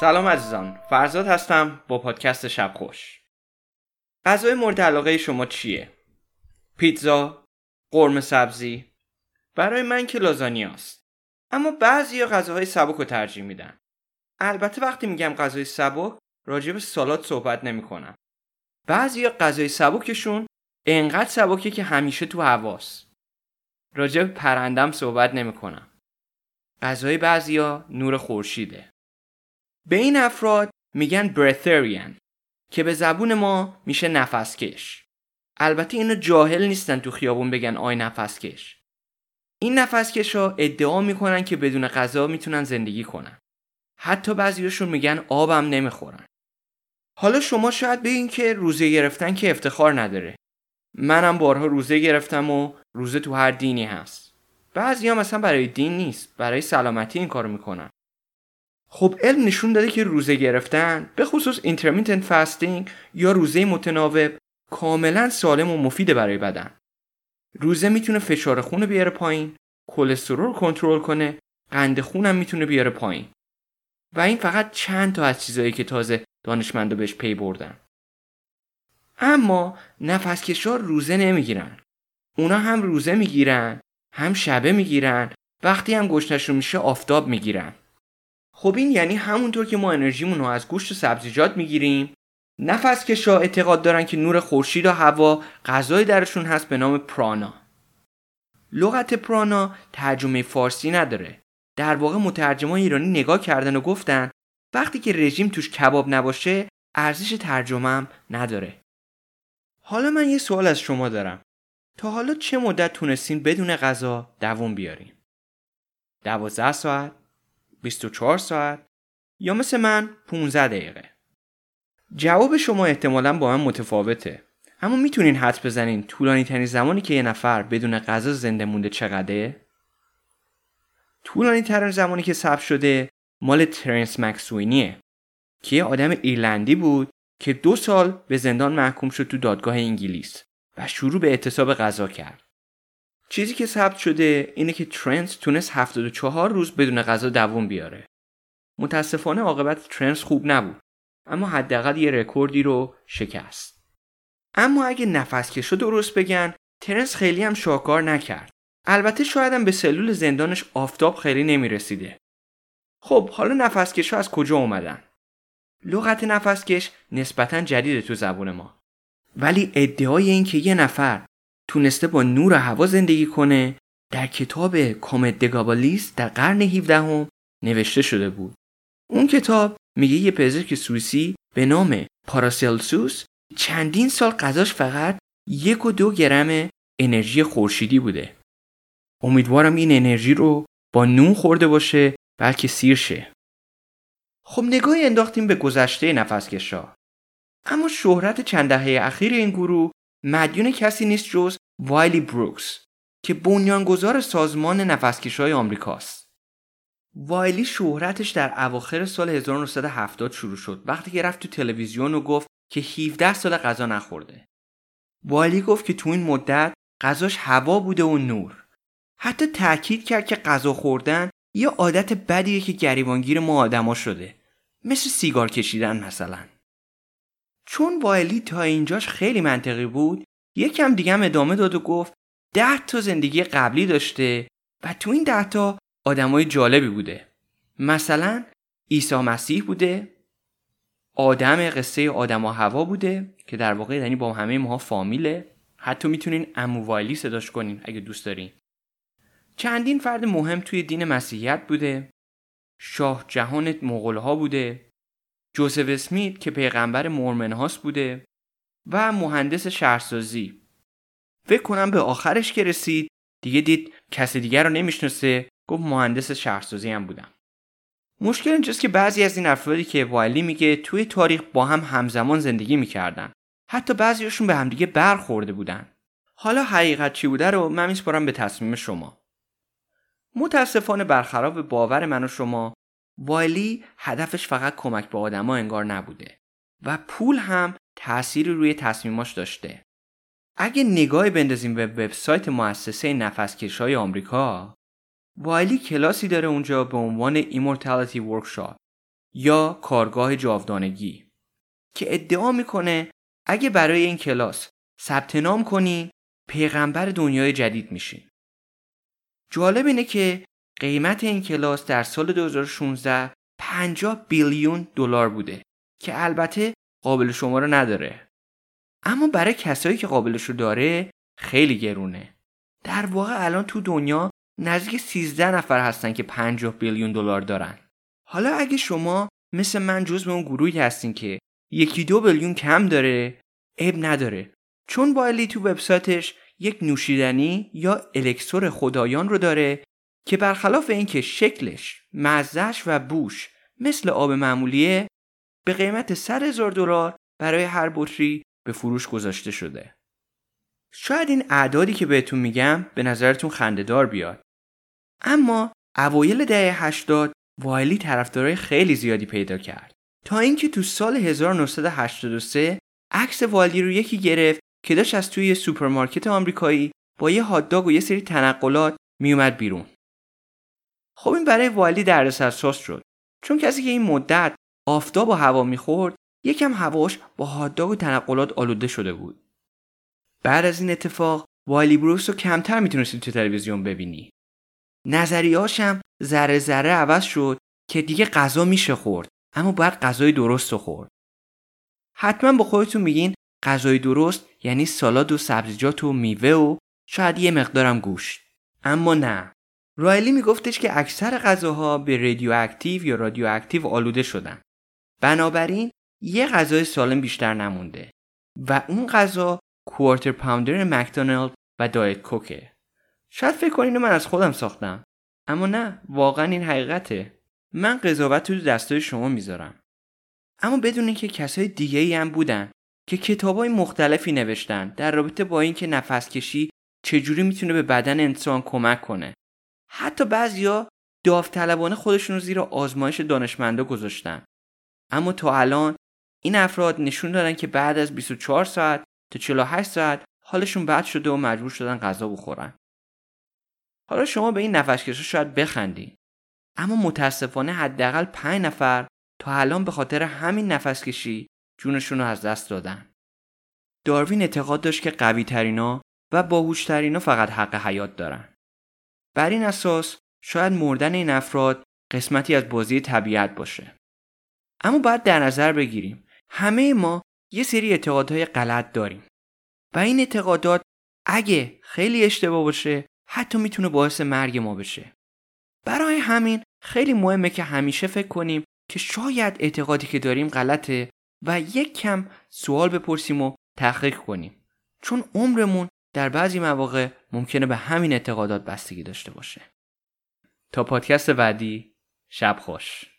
سلام عزیزان، فرزاد هستم با پادکست شب خوش. غذای مورد علاقه شما چیه؟ پیتزا، قرمه سبزی؟ برای من که لازانیاست. اما بعضیا غذاهای سبک رو ترجیح میدن. البته وقتی میگم غذای سبک راجع به سالاد صحبت نمیکنم. بعضیا غذای سبکشون انقدر سبکه که همیشه تو هواست. راجع به پرندم صحبت نمیکنم. غذای بعضیا نور خورشیده. به این افراد میگن برثریان که به زبون ما میشه نفسکش. البته اینو جاهل نیستن تو خیابون بگن آی نفسکش. این نفسکشا ادعا میکنن که بدون غذا میتونن زندگی کنن. حتی بعضیاشون میگن آبم نمیخورن. حالا شما شاید بگین که روزه گرفتن که افتخار نداره. منم بارها روزه گرفتم و روزه تو هر دینی هست. بعضیا مثلا برای دین نیست، برای سلامتی این کارو میکنن. خب علم نشون داده که روزه گرفتن به خصوص intermittent fasting یا روزه متناوب کاملا سالم و مفیده برای بدن. روزه میتونه فشار خون بیاره پایین، کلسترول کنترل کنه، قند خونم میتونه بیاره پایین. و این فقط چند تا از چیزایی که تازه دانشمندا بهش پی بردن. اما نفسکشا روزه نمیگیرن. اونا هم روزه میگیرن، هم شبه میگیرن، وقتی هم گشنشون میشه آفتاب میگیرن. خب این یعنی همونطور که ما انرژیمون رو از گوشت و سبزیجات میگیریم، نفسکشا اعتقاد دارن که نور خورشید و هوا غذای درشون هست به نام پرانا. لغت پرانا ترجمه فارسی نداره. در واقع مترجمان ایرانی نگاه کردن و گفتن وقتی که رژیم توش کباب نباشه ارزش ترجمه هم نداره. حالا من یه سوال از شما دارم. تا حالا چه مدت تونستین بدون غذا دوام بیارین؟ 12 ساعت؟ 24 ساعت یا مثل من 15 دقیقه؟ جواب شما احتمالاً با هم متفاوته، اما میتونین حدس بزنین طولانی ترین زمانی که یه نفر بدون غذا زنده مونده چقدره؟ طولانی ترین زمانی که ثبت شده مال ترنس مکسوینیه که یه آدم ایرلندی بود که 2 سال به زندان محکوم شد تو دادگاه انگلیس و شروع به اعتصاب غذا کرد. چیزی که ثبت شده اینه که ترنس تونست 74 روز بدون غذا دوام بیاره. متاسفانه عاقبت ترنس خوب نبود، اما حداقل یه رکوردی رو شکست. اما اگه نفسکشو درست بگن، ترنس خیلی هم شاکار نکرد. البته شاید هم به سلول زندانش آفتاب خیلی نمیرسیده. خب حالا نفسکشو از کجا اومدن؟ لغت نفسکش نسبتاً جدیده تو زبون ما، ولی ادعای این که یه نفر تونسته با نور هوا زندگی کنه در کتاب کومت دگابالیس در قرن 17 هم نوشته شده بود. اون کتاب میگه یه پزشک سوئیسی به نام پاراسلسوس چندین سال غذاش فقط 1 و 2 گرم انرژی خورشیدی بوده. امیدوارم این انرژی رو با نون خورده باشه بلکه سیر شه. خب نگاهی انداختیم به گذشته نفسکشا. اما شهرت چند دهه اخیر این گروه مدیون کسی نیست جز وایلی بروکس که بنیانگذار سازمان نفسکشای آمریکاست. وایلی شهرتش در اواخر سال 1970 شروع شد وقتی که رفت تو تلویزیون و گفت که 17 سال غذا نخورده. وایلی گفت که تو این مدت غذاش هوا بوده و نور. حتی تأکید کرد که غذا خوردن یه عادت بدیه که گریبانگیر ما آدما شده. مثل سیگار کشیدن مثلا. چون وایلی تا اینجاش خیلی منطقی بود، یکم دیگه هم ادامه داد و گفت 10 تا زندگی قبلی داشته و تو این 10 تا آدمای جالبی بوده. مثلا عیسی مسیح بوده، آدم قصه آدم و حوا بوده که در واقع یعنی با همه ما فامیله. حتی میتونین عمو وایلی صداش کنین اگه دوست دارین. چندین فرد مهم توی دین مسیحیت بوده، شاه جهان مغول‌ها بوده، جوزف اسمیت که پیغمبر مورمن هاست بوده و مهندس شهرسازی. فکر کنم به آخرش که رسید دیگه دید کسی دیگر رو نمیشناسه، گفت مهندس شهرسازی هم بودم. مشکل اینجاست که بعضی از این افرادی که وایلی میگه توی تاریخ با هم همزمان زندگی میکردن، حتی بعضیشون به همدیگه برخورده بودن. حالا حقیقت چی بوده رو من میسپارم به تصمیم شما. متاسفانه برخلاف باور من و شما، وایلی هدفش فقط کمک به آدما انگار نبوده و پول هم تأثیری روی تصمیماش داشته. اگه نگاهی بندازیم به وبسایت مؤسسه نفسکشای آمریکا، وایلی کلاسی داره اونجا به عنوان ایمورتالیتی ورکشاپ یا کارگاه جاودانگی که ادعا میکنه اگه برای این کلاس ثبت نام کنی پیغمبر دنیای جدید میشین. جالب اینه که قیمت این کلاس در سال 2016 $50 بیلیون بوده که البته قابل شماره نداره، اما برای کسایی که قابلشو داره خیلی گرونه. در واقع الان تو دنیا نزدیک 13 نفر هستن که $50 بیلیون دارن. حالا اگه شما مثل من جزو اون گروهی هستین که 1-2 بیلیون کم داره، عیب نداره، چون وایلی تو وبسایتش یک نوشیدنی یا الکسور خدایان رو داره که برخلاف اینکه شکلش، مزهش و بوش مثل آب معمولیه، به قیمت $100,000 برای هر بطری به فروش گذاشته شده. شاید این اعدادی که بهتون میگم به نظرتون خنده‌دار بیاد، اما اوایل دهه 80 وایلی طرفدارای خیلی زیادی پیدا کرد تا اینکه تو سال 1983 عکس وایلی رو یکی گرفت که داشت از توی یه سوپرمارکت آمریکایی با یه هات‌داگ و یه سری تنقلات میومد بیرون. خب این برای وایلی دردسرساز شد، چون کسی که این مدت آفتاب و هوا میخورد یکم هواش با هات‌داگ و تنقلات آلوده شده بود. بعد از این اتفاق وایلی بروکس رو کمتر میتونستی تو تلویزیون ببینی. نظریه‌هاش هم ذره ذره عوض شد که دیگه غذا میشه خورد، اما باید غذای درست رو خورد. حتما با خودتون میگین غذای درست یعنی سالاد و سبزیجات و میوه و شاید یه مقدارم گوشت، اما نه. وایلی میگفتش که اکثر غذاها به رادیواکتیو یا رادیواکتیو آلوده شدن، بنابراین یه غذای سالم بیشتر نمونده و اون غذا کوارتر پاوندر مکدونالد و دایت کوکه. شاید فکر کنین من از خودم ساختم، اما نه، واقعا این حقیقته. من قضاوت رو دستای شما میذارم. اما بدونین که کسای دیگه‌ای هم بودن که کتابای مختلفی نوشتن در رابطه با اینکه نفس‌کشی چجوری میتونه به بدن انسان کمک کنه. حتی بعضیا داوطلبانه خودشون رو زیر آزمایش دانشمندا گذاشتن. اما تا الان این افراد نشون دادن که بعد از 24 ساعت تا 48 ساعت حالشون بد شده و مجبور شدن غذا بخورن. حالا شما به این نفس‌کشا شاید بخندین، اما متاسفانه حداقل 5 نفر تا الان به خاطر همین نفس‌کشی جونشون رو از دست دادن. داروین اعتقاد داشت که قوی‌ترینا و باهوش‌ترینا فقط حق حیات دارن. بر این اساس شاید مردن این افراد قسمتی از بازی طبیعت باشه. اما باید در نظر بگیریم همه ما یه سری اعتقادهای غلط داریم و این اعتقادات اگه خیلی اشتباه باشه حتی میتونه باعث مرگ ما بشه. برای همین خیلی مهمه که همیشه فکر کنیم که شاید اعتقادی که داریم غلطه و یک کم سوال بپرسیم و تحقیق کنیم، چون عمرمون در بعضی مواقع ممکنه به همین اعتقادات بستگی داشته باشه. تا پادکست بعدی، شب خوش.